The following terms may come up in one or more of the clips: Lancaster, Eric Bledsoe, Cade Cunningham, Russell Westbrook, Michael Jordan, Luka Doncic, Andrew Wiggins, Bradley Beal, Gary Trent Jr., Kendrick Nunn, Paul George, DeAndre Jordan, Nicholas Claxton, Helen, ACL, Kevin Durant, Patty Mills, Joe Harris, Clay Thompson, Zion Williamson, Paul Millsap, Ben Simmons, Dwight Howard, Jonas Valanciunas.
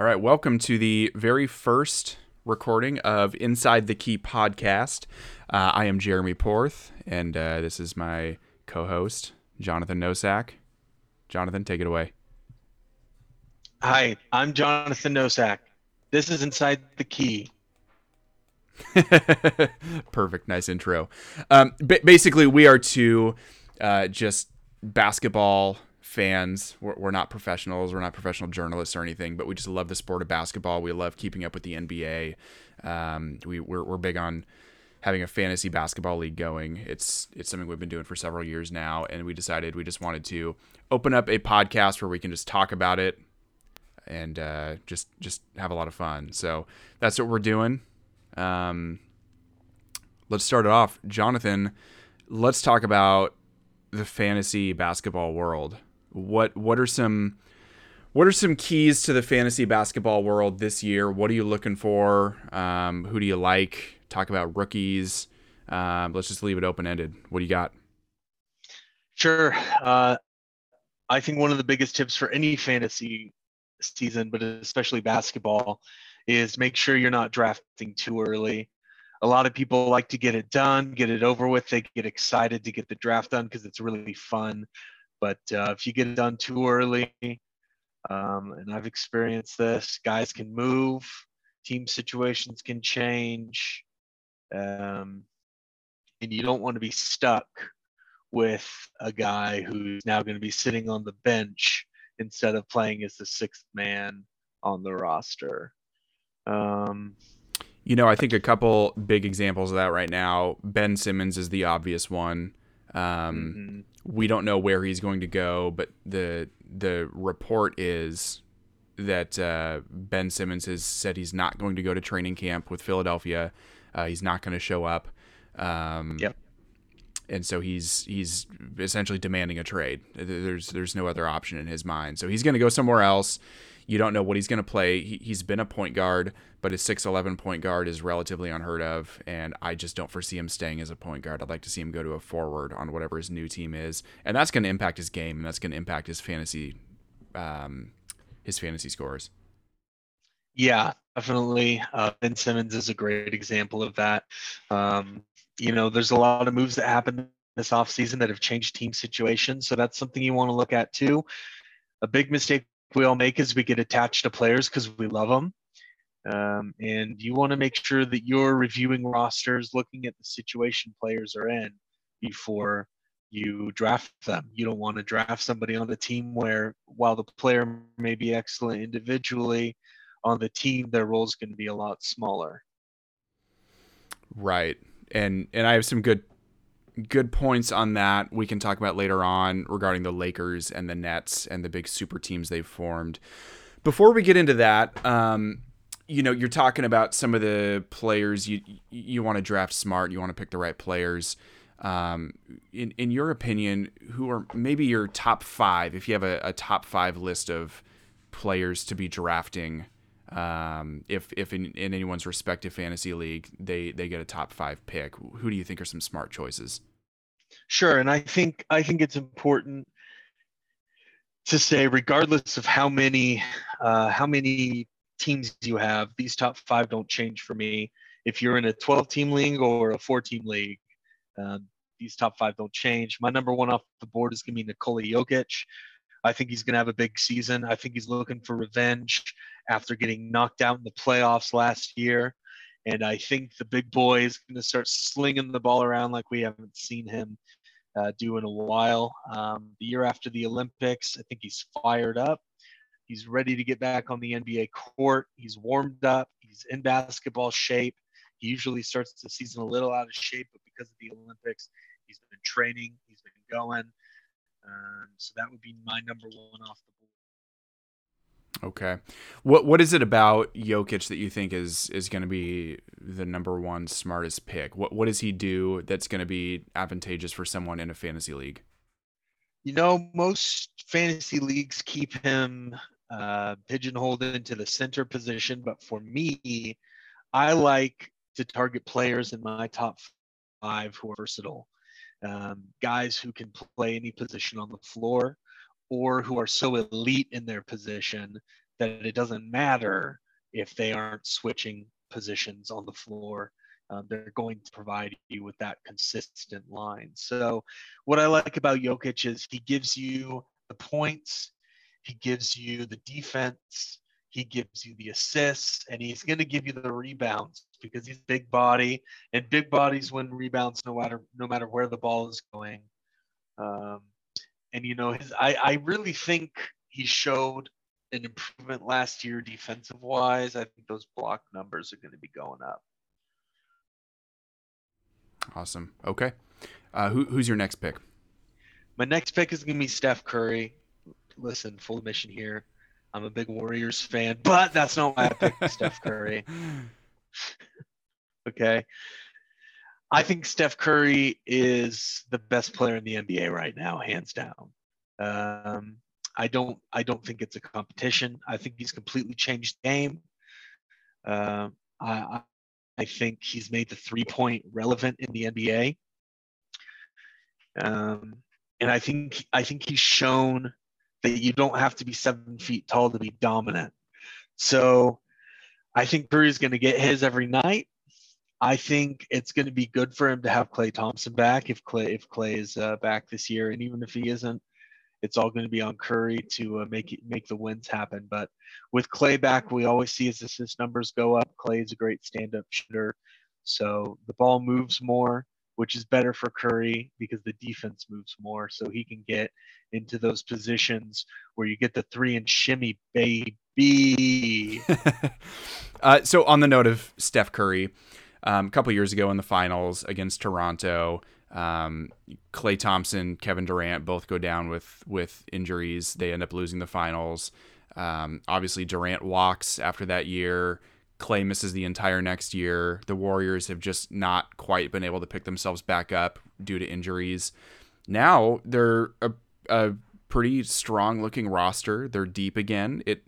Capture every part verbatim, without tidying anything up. All right, welcome to the very first recording of Inside the Key podcast. Uh, I am Jeremy Porth, and uh, this is my co-host, Jonathan Nosak. Jonathan, take it away. Hi, I'm Jonathan Nosak. This is Inside the Key. Perfect, nice intro. Um, b- basically, we are two uh, just basketball fans. We're not professionals. We're not professional journalists or anything, but we just love the sport of basketball. We love keeping up with the N B A. Um, we, we're, we're big on having a fantasy basketball league going. It's it's something we've been doing for several years now, and we decided we just wanted to open up a podcast where we can just talk about it and uh, just just have a lot of fun. So that's what we're doing. Um, let's start it off. Jonathan, let's talk about the fantasy basketball world. What what are some what are some keys to the fantasy basketball world this year? What are you looking for? Um, who do you like? Talk about rookies. Um, let's just leave it open ended. What do you got? Sure. Uh, I think one of the biggest tips for any fantasy season, but especially basketball, is make sure you're not drafting too early. A lot of people like to get it done, get it over with. They get excited to get the draft done because it's really fun. But uh, if you get it done too early, um, and I've experienced this, guys can move, team situations can change, um, and you don't want to be stuck with a guy who's now going to be sitting on the bench instead of playing as the sixth man on the roster. Um, you know, I think a couple big examples of that right now. Ben Simmons is the obvious one. Um, mm-hmm. We don't know where he's going to go, but the the report is that uh, Ben Simmons has said he's not going to go to training camp with Philadelphia. Uh, he's not going to show up. Um, yep. And so he's he's essentially demanding a trade. There's there's no other option in his mind. So he's going to go somewhere else. You don't know what he's going to play. He, he's been a point guard, but a six eleven point guard is relatively unheard of, and I just don't foresee him staying as a point guard. I'd like to see him go to a forward on whatever his new team is, and that's going to impact his game, and that's going to impact his fantasy, um, his fantasy scores. Yeah, definitely. Uh, Ben Simmons is a great example of that. Um, you know, there's a lot of moves that happened this offseason that have changed team situations, so that's something you want to look at too. A big mistake we all make is we get attached to players because we love them. Um, and you want to make sure that you're reviewing rosters, looking at the situation players are in before you draft them. You don't want to draft somebody on the team where, while the player may be excellent individually, on the team their role is going to be a lot smaller. Right. And and I have some good Good points on that we can talk about later on regarding the Lakers and the Nets and the big super teams they've formed. Before we get into that, um, you know, you're talking about some of the players you you want to draft smart, you want to pick the right players. Um, in in your opinion, who are maybe your top five, if you have a, a top five list of players to be drafting, um, if if in, in anyone's respective fantasy league they they get a top five pick, who do you think are some smart choices? Sure. And I think I think it's important to say, regardless of how many uh, how many teams you have, these top five don't change for me. If you're in a twelve-team league or a four-team league, um, these top five don't change. My number one off the board is going to be Nikola Jokic. I think he's going to have a big season. I think he's looking for revenge after getting knocked out in the playoffs last year. And I think the big boy is going to start slinging the ball around like we haven't seen him uh, do in a while. Um, the year after the Olympics, I think he's fired up. He's ready to get back on the N B A court. He's warmed up. He's in basketball shape. He usually starts the season a little out of shape, but because of the Olympics, he's been training. He's been going. Um, so that would be my number one off the board. Okay. What What is it about Jokic that you think is, is going to be the number one smartest pick? What What does he do that's going to be advantageous for someone in a fantasy league? You know, most fantasy leagues keep him uh, pigeonholed into the center position. But for me, I like to target players in my top five who are versatile. Um, guys who can play any position on the floor, or who are so elite in their position that it doesn't matter if they aren't switching positions on the floor. Um, they're going to provide you with that consistent line. So what I like about Jokic is he gives you the points, he gives you the defense, he gives you the assists, and he's going to give you the rebounds because he's big body, and big bodies win rebounds no matter no matter where the ball is going. Um, and, you know, his, I, I really think he showed an improvement last year defensive-wise. I think those block numbers are going to be going up. Awesome. Okay. Uh, who, who's your next pick? My next pick is going to be Steph Curry. Listen, full admission here, I'm a big Warriors fan, but that's not why I picked Steph Curry. Okay. I think Steph Curry is the best player in the N B A right now, hands down. Um, I don't I don't think it's a competition. I think he's completely changed the game. Uh, I, I think he's made the three-point relevant in the N B A. Um, and I think I think he's shown that you don't have to be seven feet tall to be dominant. So I think Curry's going to get his every night. I think it's going to be good for him to have Clay Thompson back if Clay if Clay is uh, back this year, and even if he isn't, it's all going to be on Curry to uh, make it, make the wins happen. But with Clay back, we always see his assist numbers go up. Clay is a great stand-up shooter, so the ball moves more, which is better for Curry because the defense moves more, so he can get into those positions where you get the three and shimmy, baby. uh, so on the note of Steph Curry. Um, a couple years ago in the finals against Toronto, um, Klay Thompson, Kevin Durant both go down with with injuries. They end up losing the finals. Um, obviously, Durant walks after that year. Klay misses the entire next year. The Warriors have just not quite been able to pick themselves back up due to injuries. Now they're a, a pretty strong-looking roster. They're deep again. It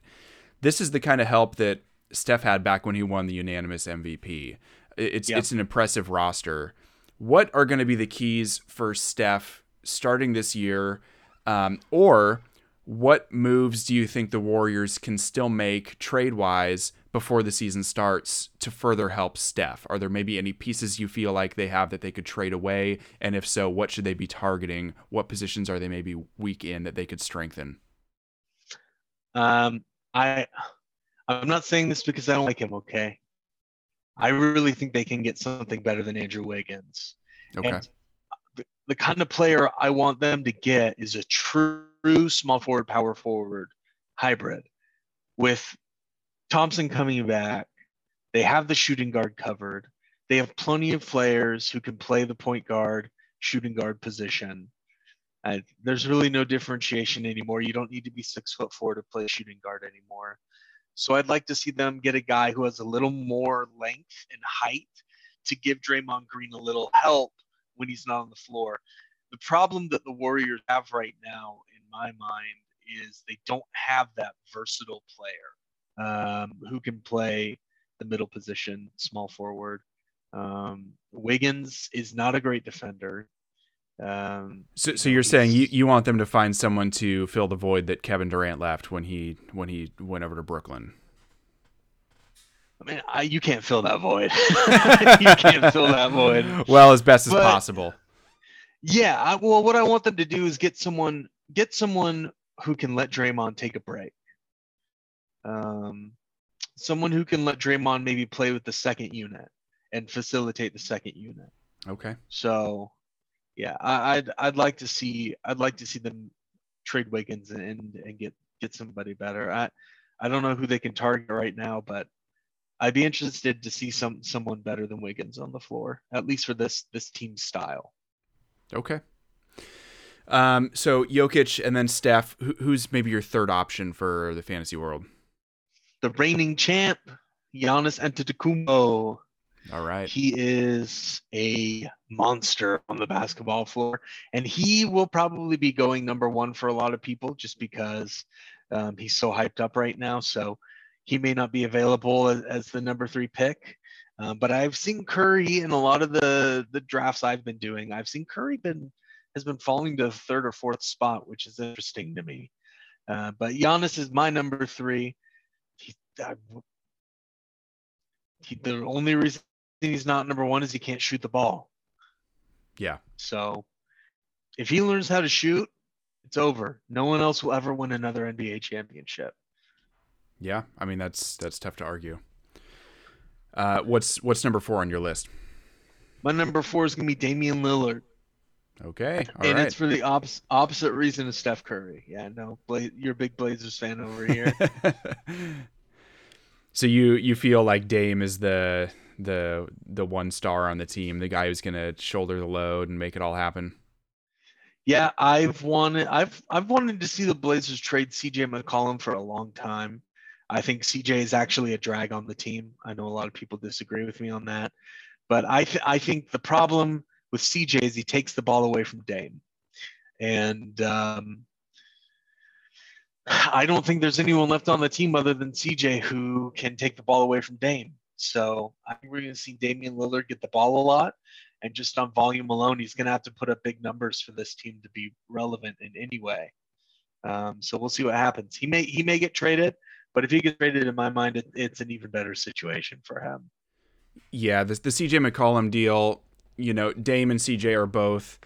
this is the kind of help that Steph had back when he won the unanimous M V P. It's yep. It's an impressive roster. What are going to be the keys for Steph starting this year? Um, or what moves do you think the Warriors can still make trade-wise before the season starts to further help Steph? Are there maybe any pieces you feel like they have that they could trade away? And if so, what should they be targeting? What positions are they maybe weak in that they could strengthen? Um, I, I'm not saying this because I don't like him, okay? I really think they can get something better than Andrew Wiggins. Okay. And the, the kind of player I want them to get is a true small forward, power forward hybrid. With Thompson coming back, they have the shooting guard covered. They have plenty of players who can play the point guard, shooting guard position. Uh, there's really no differentiation anymore. You don't need to be six foot four to play shooting guard anymore. So I'd like to see them get a guy who has a little more length and height to give Draymond Green a little help when he's not on the floor. The problem that the Warriors have right now, in my mind, is they don't have that versatile player um, who can play the middle position, small forward. Um, Wiggins is not a great defender. Um, so, so you're saying you, you want them to find someone to fill the void that Kevin Durant left when he when he went over to Brooklyn. I mean, I, you can't fill that void. You can't fill that void. Well, as best but, as possible. Yeah. I, well, what I want them to do is get someone get someone who can let Draymond take a break. Um, someone who can let Draymond maybe play with the second unit and facilitate the second unit. Okay. So. Yeah, I'd I'd like to see I'd like to see them trade Wiggins and and get, get somebody better. I I don't know who they can target right now, but I'd be interested to see some someone better than Wiggins on the floor, at least for this this team's style. Okay. Um. So Jokic and then Steph. Who, who's maybe your third option for the fantasy world? The reigning champ, Giannis Antetokounmpo. All right. He is a monster on the basketball floor, and he will probably be going number one for a lot of people just because um, he's so hyped up right now. So he may not be available as, as the number three pick, um, but I've seen Curry in a lot of the, the drafts I've been doing. I've seen Curry been has been falling to the third or fourth spot, which is interesting to me. Uh, but Giannis is my number three. I, he, the only reason he's not number one is he can't shoot the ball. Yeah. So if he learns how to shoot, it's over. No one else will ever win another N B A championship. Yeah, I mean that's that's tough to argue. Uh, what's what's number four on your list? My number four is gonna be Damian Lillard. Okay, all and right. It's for the op- opposite reason of Steph Curry. Yeah, no, Bla- you're a big Blazers fan over here. So you you feel like Dame is the the the one star on the team, the guy who's gonna shoulder the load and make it all happen. Yeah, I've wanted I've I've wanted to see the Blazers trade C J McCollum for a long time. I think C J is actually a drag on the team. I know a lot of people disagree with me on that, but I th- I think the problem with C J is he takes the ball away from Dame, and um, I don't think there's anyone left on the team other than C J who can take the ball away from Dame. So I think we're going to see Damian Lillard get the ball a lot. And just on volume alone, he's going to have to put up big numbers for this team to be relevant in any way. Um, so we'll see what happens. He may he may get traded, but if he gets traded, in my mind, it, it's an even better situation for him. Yeah, the, the C J McCollum deal, you know, Dame and C J are both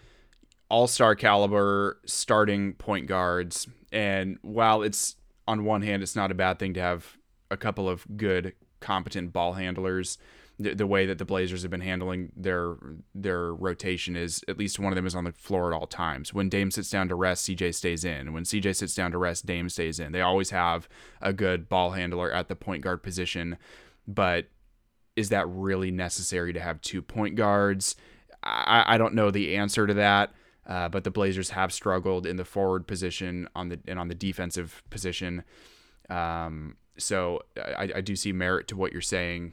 all-star caliber starting point guards. And while it's, on one hand, it's not a bad thing to have a couple of good, competent ball handlers, The, the way that the Blazers have been handling their their rotation is at least one of them is on the floor at all times. When Dame sits down to rest, C J stays in. When C J sits down to rest, Dame stays in. They always have a good ball handler at the point guard position. But is that really necessary to have two point guards? I, I don't know the answer to that. Uh, but the Blazers have struggled in the forward position on the and on the defensive position. Um, so I, I do see merit to what you're saying.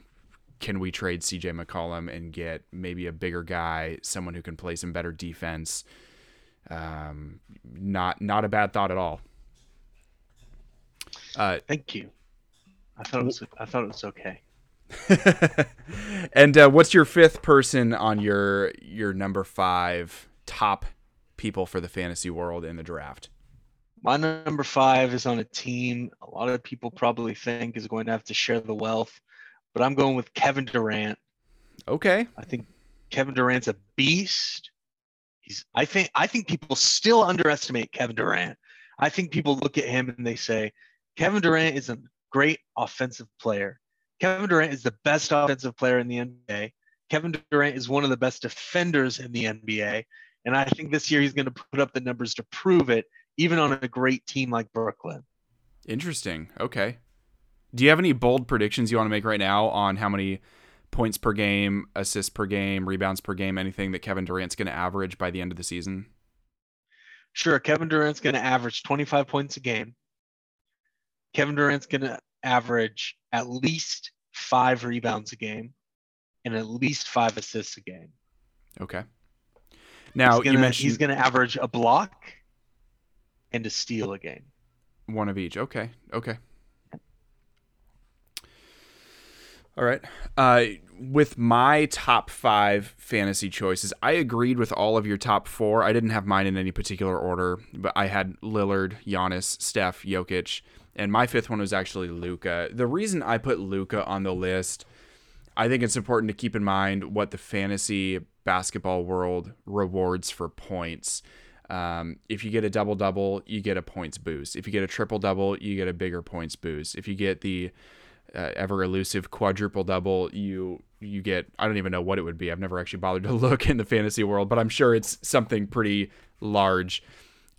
Can we trade C J McCollum and get maybe a bigger guy, someone who can play some better defense? Um, not not a bad thought at all. Uh, Thank you. I thought it was I thought it was okay. And uh, what's your fifth person on your your number five top people for the fantasy world in the draft? My number five is on a team a lot of people probably think is going to have to share the wealth. But I'm going with Kevin Durant. Okay. I think Kevin Durant's a beast. He's. I think. I think people still underestimate Kevin Durant. I think people look at him and they say, Kevin Durant is a great offensive player. Kevin Durant is the best offensive player in the N B A. Kevin Durant is one of the best defenders in the N B A. And I think this year he's going to put up the numbers to prove it, even on a great team like Brooklyn. Interesting. Okay. Do you have any bold predictions you want to make right now on how many points per game, assists per game, rebounds per game, anything that Kevin Durant's going to average by the end of the season? Sure. Kevin Durant's going to average twenty-five points a game. Kevin Durant's going to average at least five rebounds a game and at least five assists a game. Okay. Now, he's gonna, you mentioned he's going to average a block and a steal a game. One of each. Okay. Okay. All right. Uh, with my top five fantasy choices, I agreed with all of your top four. I didn't have mine in any particular order, but I had Lillard, Giannis, Steph, Jokic, and my fifth one was actually Luka. The reason I put Luka on the list, I think it's important to keep in mind what the fantasy basketball world rewards for points. Um, if you get a double-double, you get a points boost. If you get a triple-double, you get a bigger points boost. If you get the Uh, ever elusive quadruple double, you you get, I don't even know what it would be. I've never actually bothered to look in the fantasy world, but I'm sure it's something pretty large.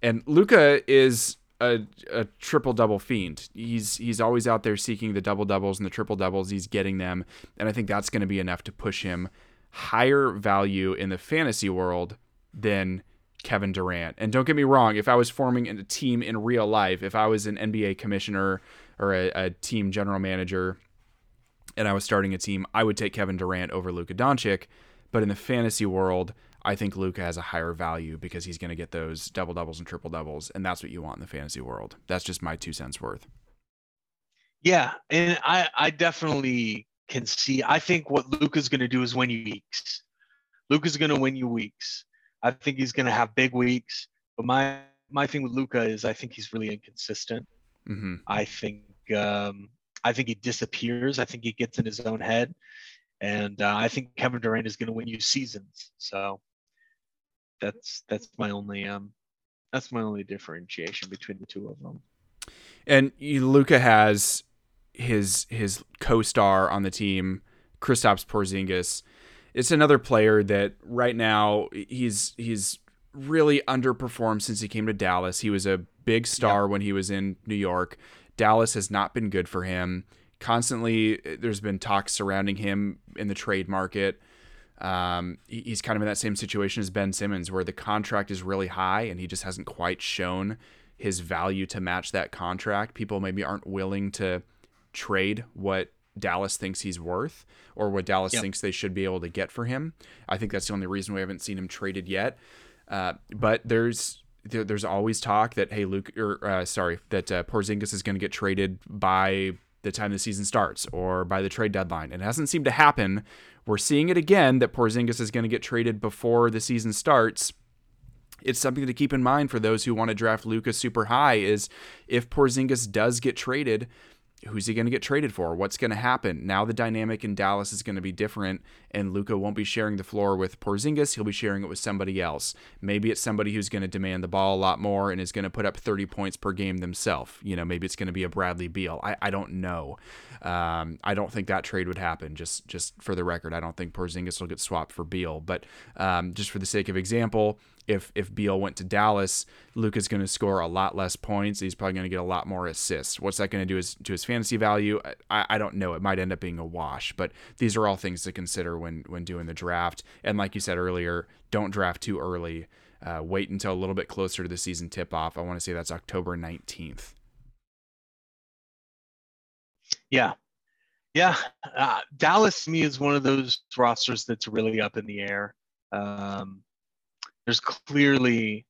And Luka is a, a triple double fiend. He's he's always out there seeking the double doubles and the triple doubles. He's getting them, and I think that's going to be enough to push him higher value in the fantasy world than Kevin Durant. And don't get me wrong, if I was forming a team in real life, if I was an N B A commissioner or a, a team general manager and I was starting a team, I would take Kevin Durant over Luka Doncic. But in the fantasy world, I think Luka has a higher value because he's going to get those double doubles and triple doubles. And that's what you want in the fantasy world. That's just my two cents worth. Yeah. And I, I definitely can see, I think what Luka's going to do is win you weeks. Luka's going to win you weeks. I think he's going to have big weeks, but my, my thing with Luka is I think he's really inconsistent. Mm-hmm. I think um, I think he disappears. I think he gets in his own head. And uh, I think Kevin Durant is going to win you seasons. So that's that's my only um, that's my only differentiation between the two of them. And Luka has his his co-star on the team, Kristaps Porzingis. It's another player that right now he's he's really underperformed since he came to Dallas. He was a big star yep. when he was in New York. Dallas has not been good for him. Constantly, there's been talks surrounding him in the trade market. Um, he's kind of in that same situation as Ben Simmons, where the contract is really high and he just hasn't quite shown his value to match that contract. People maybe aren't willing to trade what Dallas thinks he's worth or what Dallas yep. thinks they should be able to get for him. I think that's the only reason we haven't seen him traded yet. Uh, but there's there, there's always talk that, hey, Luke, or uh, sorry, that uh, Porzingis is going to get traded by the time the season starts or by the trade deadline. It hasn't seemed to happen. We're seeing it again that Porzingis is going to get traded before the season starts. It's something to keep in mind for those who want to draft Luka super high is if Porzingis does get traded, who's he going to get traded for? What's going to happen? Now the dynamic in Dallas is going to be different, and Luka won't be sharing the floor with Porzingis. He'll be sharing it with somebody else. Maybe it's somebody who's going to demand the ball a lot more and is going to put up thirty points per game themselves. You know, maybe it's going to be a Bradley Beal. I, I don't know. Um, I don't think that trade would happen, just, just for the record. I don't think Porzingis will get swapped for Beal. But um, just for the sake of example, if if Beal went to Dallas, Luka's going to score a lot less points. He's probably going to get a lot more assists. What's that going to do is, to his fantasy value? I, I don't know. It might end up being a wash, but these are all things to consider when, when doing the draft. And like you said earlier, don't draft too early. Uh, wait until a little bit closer to the season tip-off. I want to say that's October nineteenth. Yeah. Yeah. Uh, Dallas, to me, is one of those rosters that's really up in the air. Um, There's clearly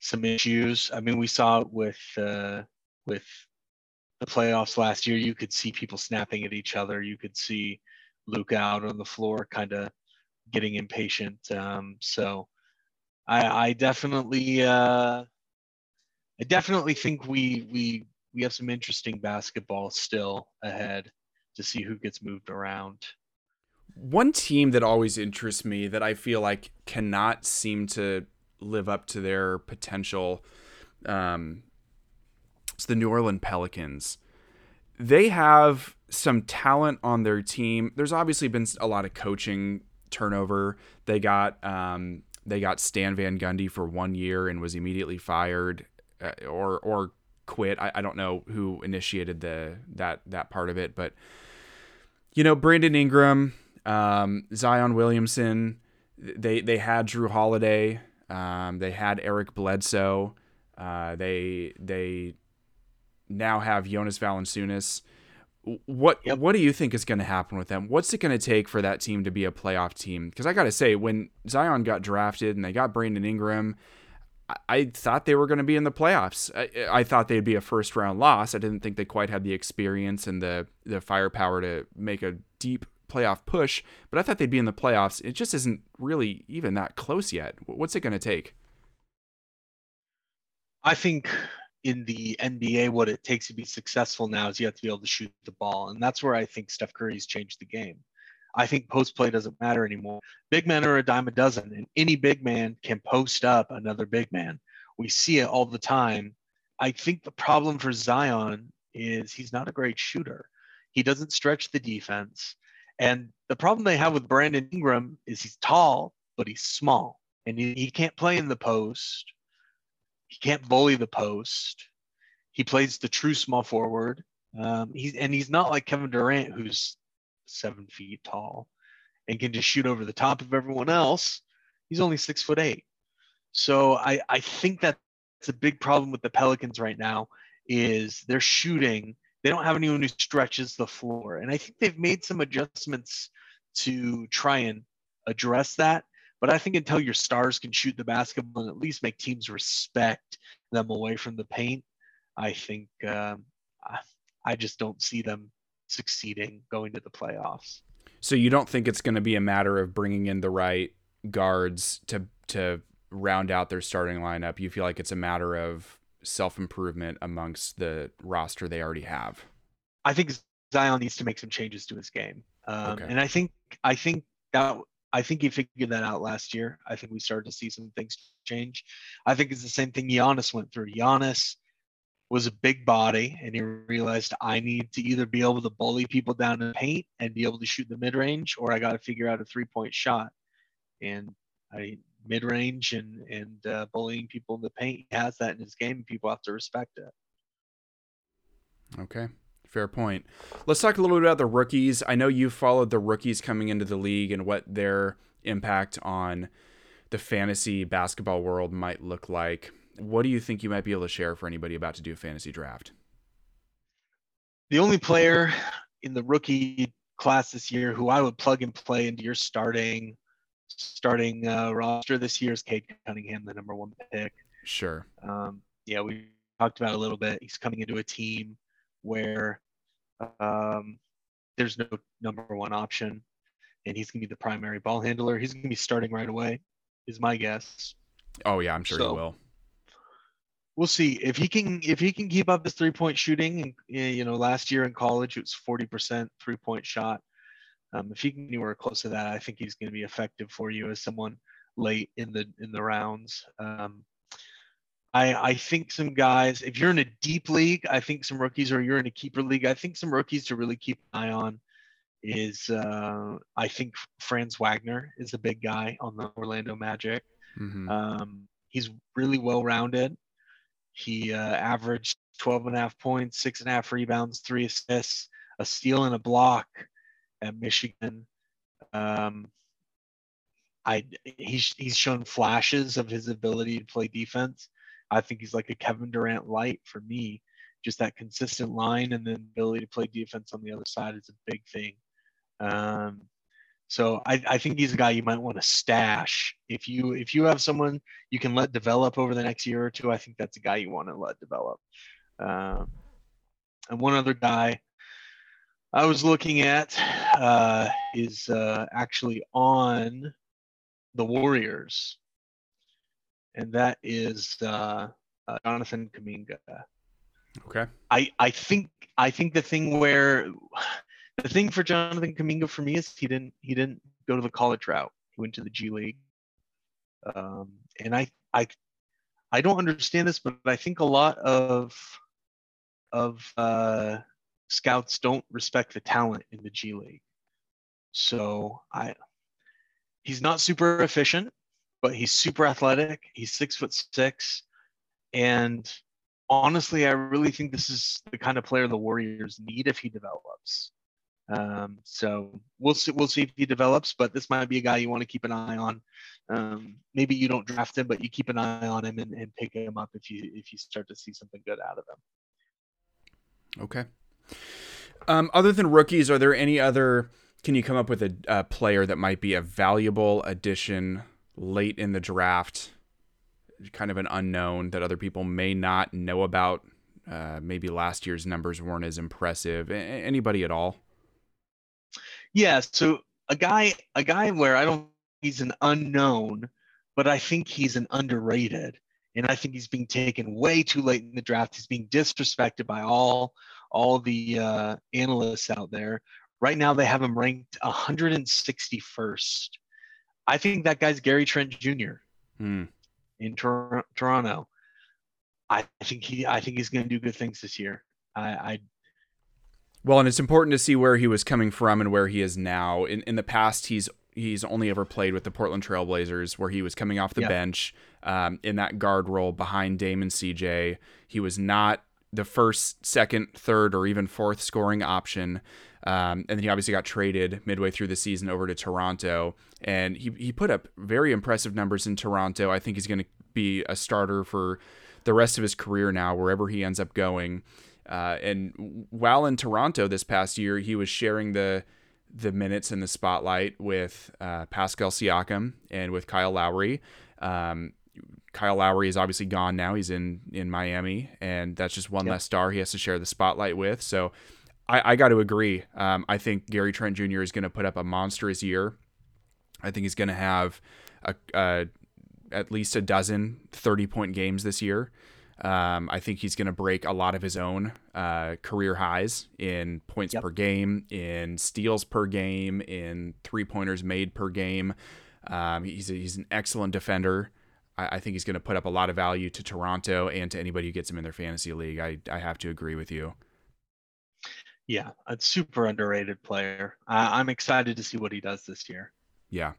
some issues. I mean, we saw it with uh, with the playoffs last year. You could see people snapping at each other. You could see Luka out on the floor, kind of getting impatient. Um, so, I, I definitely, uh, I definitely think we we we have some interesting basketball still ahead to see who gets moved around. One team that always interests me that I feel like cannot seem to live up to their potential um, is the New Orleans Pelicans. They have some talent on their team. There's obviously been a lot of coaching turnover. They got um, they got Stan Van Gundy for one year and was immediately fired uh, or or quit. I, I don't know who initiated the that that part of it, but you know, Brandon Ingram. Um, Zion Williamson, they they had Jrue Holiday, um, they had Eric Bledsoe, uh, they they now have Jonas Valanciunas. What yep. what do you think is going to happen with them? What's it going to take for that team to be a playoff team? Because I got to say, when Zion got drafted and they got Brandon Ingram, I, I thought they were going to be in the playoffs. I, I thought they'd be a first round loss. I didn't think they quite had the experience and the the firepower to make a deep playoff push, but I thought they'd be in the playoffs. It just isn't really even that close yet. What's it going to take? I think in the N B A, what it takes to be successful now is you have to be able to shoot the ball. And that's where I think Steph Curry's changed the game. I think post play doesn't matter anymore. Big men are a dime a dozen, and any big man can post up another big man. We see it all the time. I think the problem for Zion is he's not a great shooter. He doesn't stretch the defense. And the problem they have with Brandon Ingram is he's tall, but he's small. And he, he can't play in the post. He can't bully the post. He plays the true small forward. Um, he's, and he's not like Kevin Durant, who's seven feet tall and can just shoot over the top of everyone else. He's only six foot eight. So I, I think that's a big problem with the Pelicans right now is they're shooting. They don't have anyone who stretches the floor. And I think they've made some adjustments to try and address that. But I think until your stars can shoot the basketball and at least make teams respect them away from the paint, I think um, I just don't see them succeeding going to the playoffs. So you don't think it's going to be a matter of bringing in the right guards to to round out their starting lineup? You feel like it's a matter of self-improvement amongst the roster they already have? I think Zion needs to make some changes to his game. Um, okay. And I think I think that I think he figured that out last year. I think we started to see some things change. I think it's the same thing Giannis went through. Giannis was a big body, and he realized, I need to either be able to bully people down in the paint and be able to shoot the mid-range, or I got to figure out a three-point shot. And I mid-range and, and uh, bullying people in the paint, he has that in his game. People have to respect it. Okay. Fair point. Let's talk a little bit about the rookies. I know you followed the rookies coming into the league and what their impact on the fantasy basketball world might look like. What do you think you might be able to share for anybody about to do a fantasy draft? The only player in the rookie class this year who I would plug and play into your starting starting uh, roster this year is Cade Cunningham, the number one pick. Sure. Um, yeah, we talked about it a little bit. He's coming into a team where um, there's no number one option, and he's going to be the primary ball handler. He's going to be starting right away, is my guess. Oh yeah, I'm sure so, he will. We'll see if he can if he can keep up his three point shooting. And you know, last year in college it was forty percent three point shot. Um, if he can anywhere close to that, I think he's going to be effective for you as someone late in the in the rounds. Um, I, I think some guys, if you're in a deep league, I think some rookies, or you're in a keeper league, I think some rookies to really keep an eye on is, uh, I think Franz Wagner is a big guy on the Orlando Magic. Mm-hmm. Um, he's really well-rounded. He uh, averaged twelve and a half points, six and a half rebounds, three assists, a steal and a block at Michigan. Um, I he's, he's shown flashes of his ability to play defense. I think he's like a Kevin Durant light for me. Just that consistent line and the ability to play defense on the other side is a big thing. Um, so I, I think he's a guy you might want to stash. If you if you have someone you can let develop over the next year or two, I think that's a guy you want to let develop. Um, and one other guy I was looking at uh, is uh, actually on the Warriors. And that is uh, uh, Jonathan Kaminga. Okay. I, I think I think the thing where the thing for Jonathan Kaminga for me is he didn't he didn't go to the college route. He went to the G League. Um, and I I I don't understand this, but I think a lot of of uh, scouts don't respect the talent in the G League. So I he's not super efficient. But he's super athletic. He's six foot six. And honestly, I really think this is the kind of player the Warriors need if he develops. Um, so we'll see, we'll see if he develops, but this might be a guy you want to keep an eye on. Um, maybe you don't draft him, but you keep an eye on him and, and pick him up if you, if you start to see something good out of him. Okay. Um, other than rookies, are there any other, can you come up with a, a player that might be a valuable addition late in the draft, kind of an unknown that other people may not know about? Uh, maybe last year's numbers weren't as impressive. A- anybody at all? Yeah. So a guy, a guy where I don't, he's an unknown, but I think he's an underrated, and I think he's being taken way too late in the draft. He's being disrespected by all, all the uh, analysts out there right now. They have him ranked one hundred sixty-first. I think that guy's Gary Trent Junior Hmm. in Tor- Toronto. I think he. I think he's going to do good things this year. I, I. Well, and it's important to see where he was coming from and where he is now. In in the past, he's he's only ever played with the Portland Trail Blazers, where he was coming off the yeah. bench um, in that guard role behind Dame and C J. He was not the first, second, third, or even fourth scoring option. Um, and then he obviously got traded midway through the season over to Toronto, and he, he put up very impressive numbers in Toronto. I think he's going to be a starter for the rest of his career now, wherever he ends up going. Uh, and while in Toronto this past year, he was sharing the, the minutes in the spotlight with uh, Pascal Siakam and with Kyle Lowry. Um, Kyle Lowry is obviously gone now. He's in, in Miami, and that's just one yep. less star he has to share the spotlight with. So I, I got to agree. Um, I think Gary Trent Junior is going to put up a monstrous year. I think he's going to have a, uh, at least a dozen thirty-point games this year. Um, I think he's going to break a lot of his own uh, career highs in points yep. per game, in steals per game, in three-pointers made per game. Um, he's, a, he's an excellent defender. I, I think he's going to put up a lot of value to Toronto and to anybody who gets him in their fantasy league. I, I have to agree with you. Yeah, a super underrated player. Uh, I'm excited to see what he does this year. Yeah.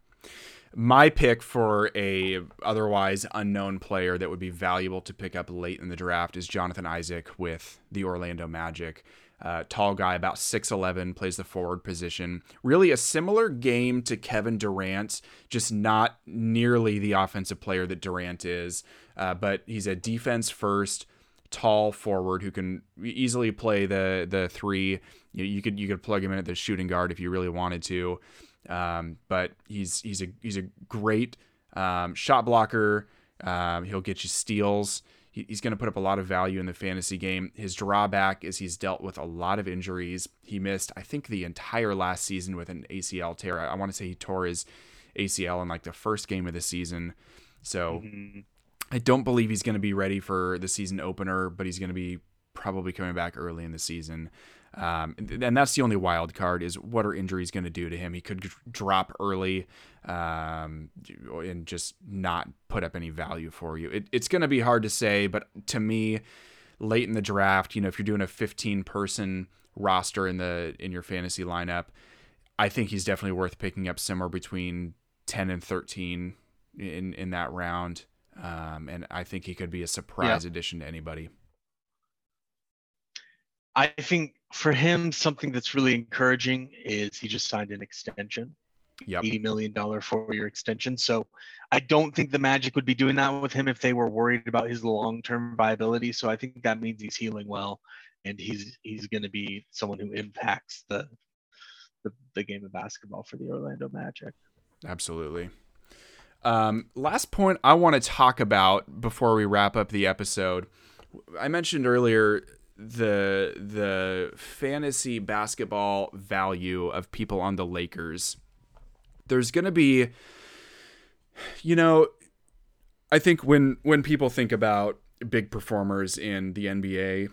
My pick for a otherwise unknown player that would be valuable to pick up late in the draft is Jonathan Isaac with the Orlando Magic. Uh, tall guy, about six eleven, plays the forward position. Really a similar game to Kevin Durant, just not nearly the offensive player that Durant is. Uh, but he's a defense-first, tall forward who can easily play the the three. You, you could you could plug him in at the shooting guard if you really wanted to. Um, but he's, he's a, he's a great, um, shot blocker. Um, he'll get you steals. He, he's going to put up a lot of value in the fantasy game. His drawback is he's dealt with a lot of injuries. He missed, I think, the entire last season with an A C L tear. I, I want to say he tore his A C L in like the first game of the season. So mm-hmm. I don't believe he's going to be ready for the season opener, but he's going to be probably coming back early in the season. Um, and that's the only wild card is what are injuries going to do to him? He could drop early um, and just not put up any value for you. It, it's going to be hard to say, but to me, late in the draft, you know, if you're doing a fifteen person roster in the in your fantasy lineup, I think he's definitely worth picking up somewhere between ten and thirteen in, in that round. Um, and I think he could be a surprise yeah. addition to anybody. I think for him, something that's really encouraging is he just signed an extension, yep. eighty million dollars four-year extension. So I don't think the Magic would be doing that with him if they were worried about his long-term viability. So I think that means he's healing well, and he's he's going to be someone who impacts the, the the game of basketball for the Orlando Magic. Absolutely. Um, last point I want to talk about before we wrap up the episode. I mentioned earlier the the fantasy basketball value of people on the Lakers. There's going to be, you know, I think when when people think about big performers in the N B A,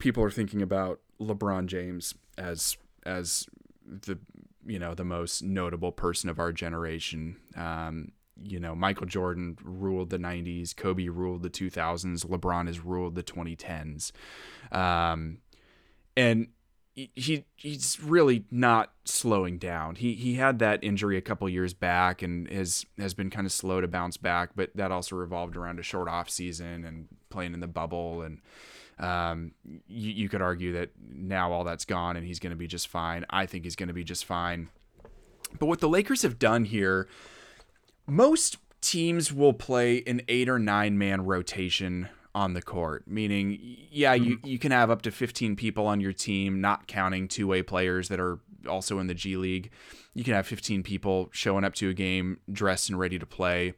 people are thinking about LeBron James as as the, you know, the most notable person of our generation. Um, you know, Michael Jordan ruled the nineties, Kobe ruled the two thousands, LeBron has ruled the twenty tens. Um, and he he's really not slowing down. He he had that injury a couple years back and has has been kind of slow to bounce back, but that also revolved around a short off season and playing in the bubble. And um, you, you could argue that now all that's gone and he's going to be just fine. I think he's going to be just fine. But what the Lakers have done here, most teams will play an eight or nine man rotation on the court, meaning, yeah, you, you can have up to fifteen people on your team, not counting two way players that are also in the G League. You can have fifteen people showing up to a game dressed and ready to play.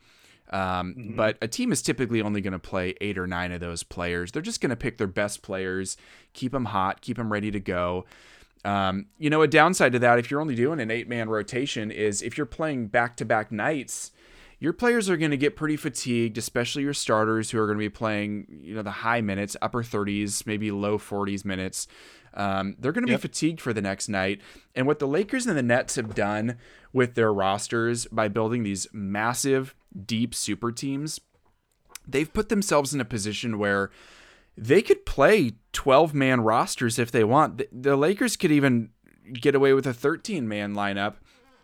Um, mm-hmm. But a team is typically only going to play eight or nine of those players. They're just going to pick their best players, keep them hot, keep them ready to go. Um, you know, a downside to that, if you're only doing an eight man rotation, is if you're playing back to back nights, your players are going to get pretty fatigued, especially your starters who are going to be playing, you know, the high minutes, upper thirties, maybe low forties minutes. Um, they're going to be yep. fatigued for the next night. And what the Lakers and the Nets have done with their rosters by building these massive, deep super teams, they've put themselves in a position where they could play twelve man rosters if they want. The, the Lakers could even get away with a thirteen man lineup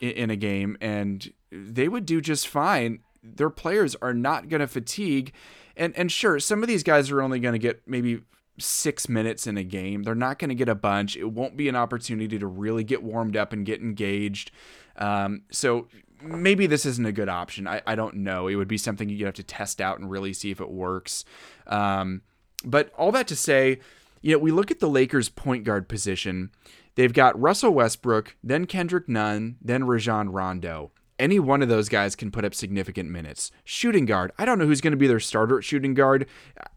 in, in a game, and they would do just fine. Their players are not going to fatigue. And and sure, some of these guys are only going to get maybe six minutes in a game. They're not going to get a bunch. It won't be an opportunity to really get warmed up and get engaged. Um, so maybe this isn't a good option. I, I don't know. It would be something you'd have to test out and really see if it works. Um, but all that to say, you know, we look at the Lakers' point guard position. They've got Russell Westbrook, then Kendrick Nunn, then Rajon Rondo. Any one of those guys can put up significant minutes. Shooting guard, I don't know who's going to be their starter at shooting guard.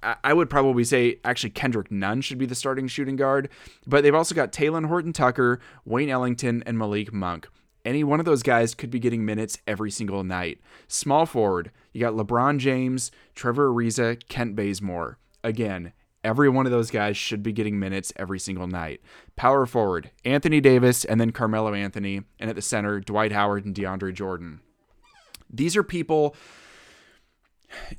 I, I would probably say actually Kendrick Nunn should be the starting shooting guard. But they've also got Talen Horton-Tucker, Wayne Ellington, and Malik Monk. Any one of those guys could be getting minutes every single night. Small forward, you got LeBron James, Trevor Ariza, Kent Bazemore. again, every one of those guys should be getting minutes every single night. Power forward, Anthony Davis and then Carmelo Anthony. And at the center, Dwight Howard and DeAndre Jordan. These are people,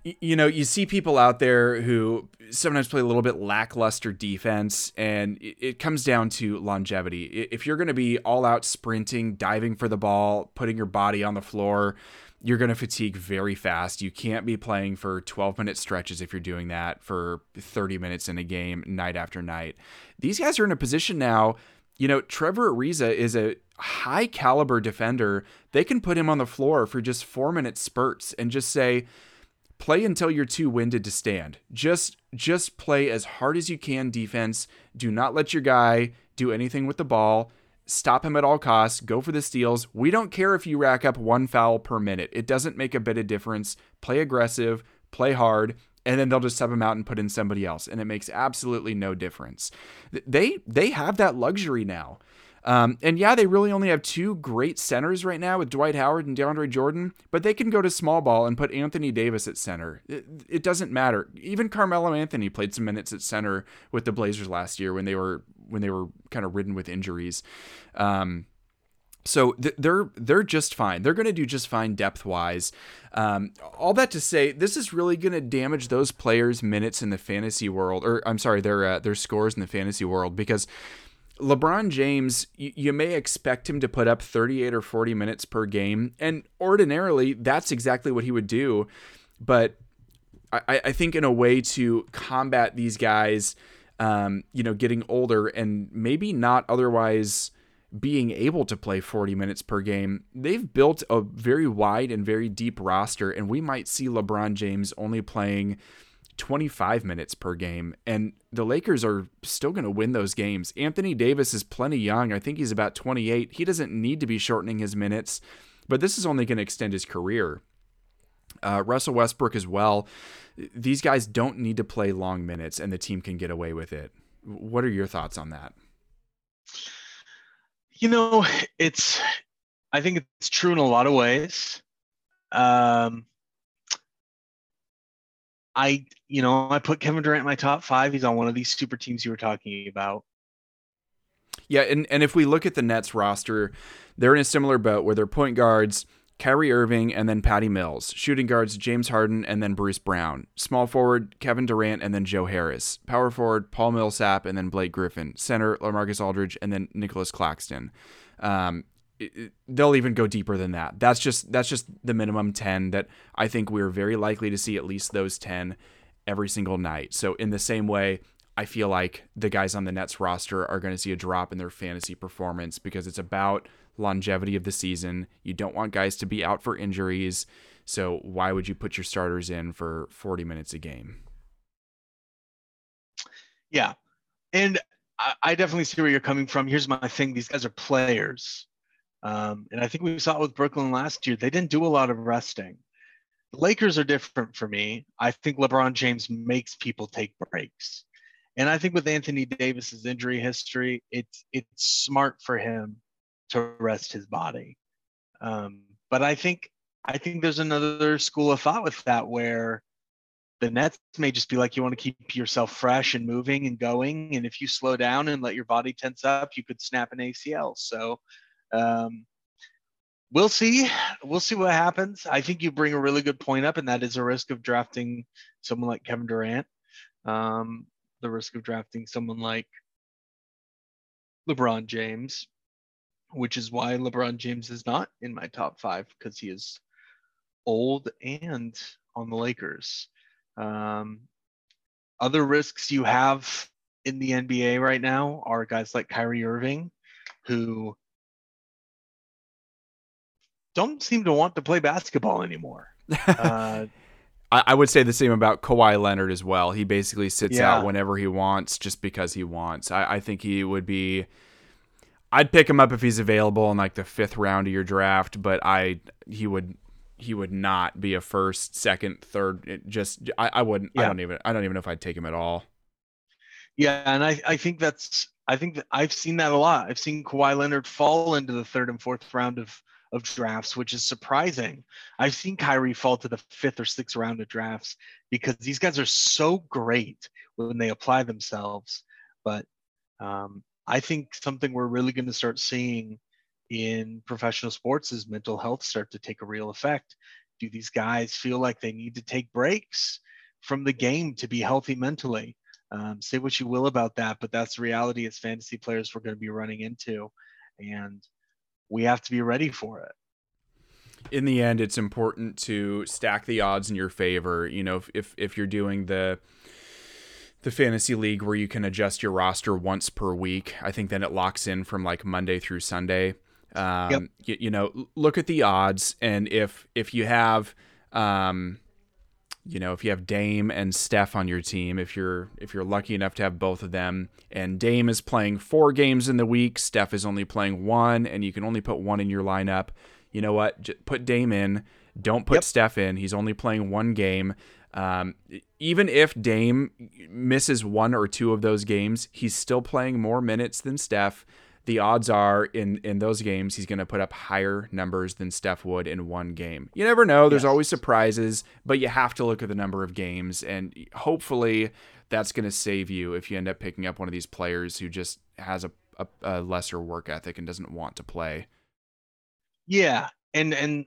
you know, you see people out there who sometimes play a little bit lackluster defense, and it comes down to longevity. If you're going to be all out sprinting, diving for the ball, putting your body on the floor, you're going to fatigue very fast. You can't be playing for twelve minute stretches if you're doing that for thirty minutes in a game night after night. These guys are in a position now, you know, Trevor Ariza is a high caliber defender. They can put him on the floor for just four minute spurts and just say, play until you're too winded to stand. Just, just play as hard as you can defense. Do not let your guy do anything with the ball. Stop him at all costs. Go for the steals. We don't care if you rack up one foul per minute. It doesn't make a bit of difference. Play aggressive, play hard, and then they'll just sub him out and put in somebody else. And it makes absolutely no difference. They, they have that luxury now. Um, and yeah, they really only have two great centers right now with Dwight Howard and DeAndre Jordan, but they can go to small ball and put Anthony Davis at center. It, it doesn't matter. Even Carmelo Anthony played some minutes at center with the Blazers last year when they were, when they were kind of ridden with injuries. Um, so th- they're, they're just fine. They're going to do just fine depth wise. Um, all that to say, this is really going to damage those players' minutes in the fantasy world, or I'm sorry, their, uh, their scores in the fantasy world, because LeBron James, you may expect him to put up thirty-eight or forty minutes per game. And ordinarily, that's exactly what he would do. But I, I think in a way to combat these guys, um, you know, getting older and maybe not otherwise being able to play forty minutes per game, they've built a very wide and very deep roster. And we might see LeBron James only playing twenty-five minutes per game, and the Lakers are still going to win those games. Anthony Davis is plenty young. I think he's about twenty-eight. He doesn't need to be shortening his minutes, but this is only going to extend his career. Uh, Russell Westbrook as well. These guys don't need to play long minutes, and the team can get away with it. What are your thoughts on that? You know, it's, I think it's true in a lot of ways. Um, I, you know, I put Kevin Durant in my top five. He's on one of these super teams you were talking about. Yeah, and, and if we look at the Nets roster, they're in a similar boat where their point guards, Kyrie Irving and then Patty Mills. Shooting guards, James Harden and then Bruce Brown. Small forward, Kevin Durant and then Joe Harris. Power forward, Paul Millsap and then Blake Griffin. Center, LaMarcus Aldridge and then Nicholas Claxton. Um, they'll even go deeper than that. That's just, that's just the minimum ten that I think we're very likely to see at least those ten every single night. So in the same way, I feel like the guys on the Nets roster are going to see a drop in their fantasy performance because it's about longevity of the season. You don't want guys to be out for injuries. So why would you put your starters in for forty minutes a game? Yeah. And I, I definitely see where you're coming from. Here's my thing. These guys are players. Um, and I think we saw it with Brooklyn last year. They didn't do a lot of resting. The Lakers are different for me. I think LeBron James makes people take breaks. And I think with Anthony Davis's injury history, it's, it's smart for him to rest his body. Um, but I think, I think there's another school of thought with that where the Nets may just be like, you want to keep yourself fresh and moving and going. And if you slow down and let your body tense up, you could snap an A C L. So, Um, we'll see. We'll see what happens. I think you bring a really good point up, and that is a risk of drafting someone like Kevin Durant, um, the risk of drafting someone like LeBron James, which is why LeBron James is not in my top five because he is old and on the Lakers. Um, other risks you have in the N B A right now are guys like Kyrie Irving, who don't seem to want to play basketball anymore. Uh, I, I would say the same about Kawhi Leonard as well. He basically sits yeah. out whenever he wants just because he wants. I, I think he would be – I'd pick him up if he's available in like the fifth round of your draft, but I he would he would not be a first, second, third. It just I, I wouldn't yeah. – I don't even I don't even know if I'd take him at all. Yeah, and I, I think that's – I think that I've seen that a lot. I've seen Kawhi Leonard fall into the third and fourth round of – of drafts, which is surprising. I've seen Kyrie fall to the fifth or sixth round of drafts because these guys are so great when they apply themselves. But um, I think something we're really going to start seeing in professional sports is mental health start to take a real effect. Do these guys feel like they need to take breaks from the game to be healthy mentally? Um, say what you will about that, but that's the reality as fantasy players we're going to be running into, and we have to be ready for it. In the end, it's important to stack the odds in your favor. You know, if if, if you're doing the the fantasy league where you can adjust your roster once per week, I think then it locks in from like Monday through Sunday. Um, yep. you, you know, look at the odds, and if if you have, um, you know, if you have Dame and Steph on your team, if you're if you're lucky enough to have both of them, and Dame is playing four games in the week, Steph is only playing one, and you can only put one in your lineup, you know what? Just put Dame in. Don't put yep. Steph in. He's only playing one game. Um, even if Dame misses one or two of those games, he's still playing more minutes than Steph. The odds are in, in those games, he's going to put up higher numbers than Steph would in one game. You never know. There's yes. always surprises, but you have to look at the number of games. And hopefully that's going to save you if you end up picking up one of these players who just has a, a, a lesser work ethic and doesn't want to play. Yeah. And, and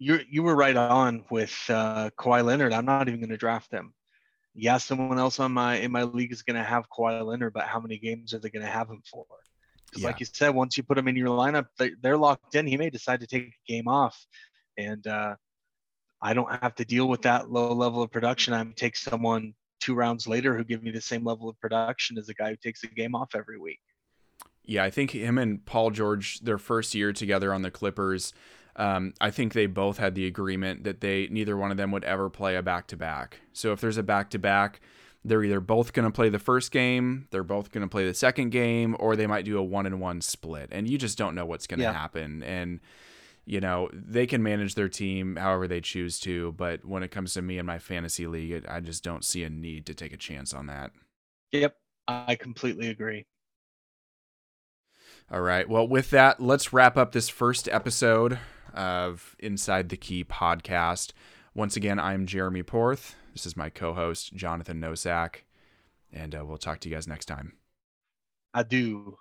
you you were right on with uh, Kawhi Leonard. I'm not even going to draft him. Yeah. Someone else on my, in my league is going to have Kawhi Leonard, but how many games are they going to have him for? Because yeah. like you said, once you put him in your lineup, they're locked in. He may decide to take a game off. And uh, I don't have to deal with that low level of production. I take someone two rounds later who give me the same level of production as a guy who takes a game off every week. Yeah, I think him and Paul George, their first year together on the Clippers, um, I think they both had the agreement that they neither one of them would ever play a back-to-back. So if there's a back-to-back, they're either both going to play the first game, they're both going to play the second game, or they might do a one-and-one split. And you just don't know what's going to yeah. happen. And, you know, they can manage their team however they choose to. But when it comes to me and my fantasy league, it, I just don't see a need to take a chance on that. Yep, I completely agree. All right. Well, with that, let's wrap up this first episode of Inside the Key podcast. Once again, I'm Jeremy Porth. This is my co-host, Jonathan Nosak, and uh, we'll talk to you guys next time. Adieu.